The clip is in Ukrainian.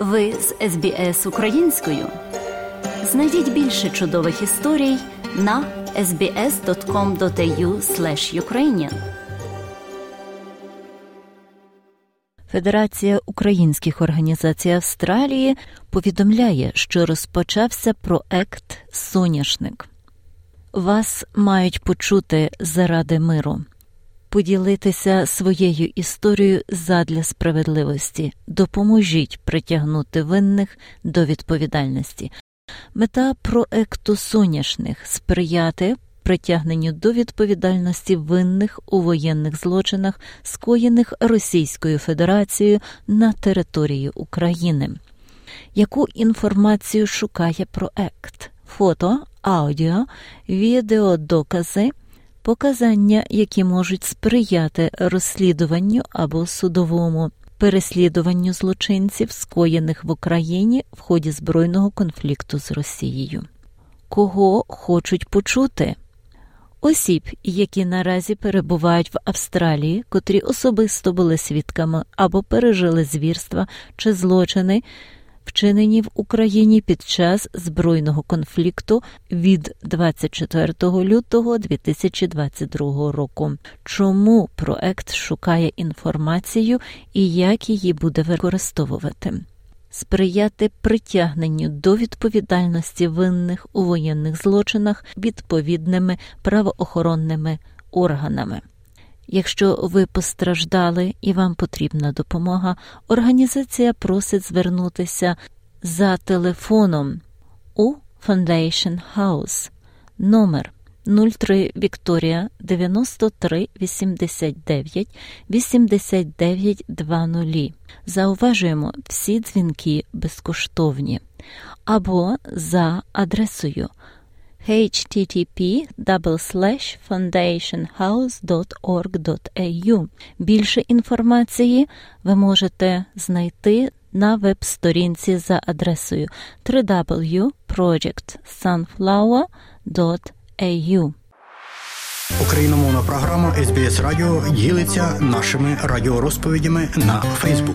Ви з SBS українською. Знайдіть більше чудових історій на sbs.com.au/ukrainian. Федерація українських організацій Австралії повідомляє, що розпочався проект «Соняшник». Вас мають почути заради миру. Поділитися своєю історією задля справедливості. Допоможіть притягнути винних до відповідальності. Мета проекту «Соняшник» – сприяти притягненню до відповідальності винних у воєнних злочинах, скоєних Російською Федерацією на території України. Яку інформацію шукає проект? Фото, аудіо, відеодокази, показання, які можуть сприяти розслідуванню або судовому переслідуванню злочинців, скоєних в Україні в ході збройного конфлікту з Росією. Кого хочуть почути? Осіб, які наразі перебувають в Австралії, котрі особисто були свідками або пережили звірства чи злочини, вчинені в Україні під час збройного конфлікту від 24 лютого 2022 року. Чому проект шукає інформацію і як її буде використовувати? Сприяти притягненню до відповідальності винних у воєнних злочинах відповідними правоохоронними органами. Якщо ви постраждали і вам потрібна допомога, організація просить звернутися за телефоном у Foundation House. Номер 03 Вікторія 93 89 89 20. Зауважуємо, всі дзвінки безкоштовні. Або за адресою http://foundationhouse.org.au. Більше інформації ви можете знайти на веб-сторінці за адресою www.projectsunflower.au. Україномовна програма SBS Радіо ділиться нашими радіорозповідями на Facebook.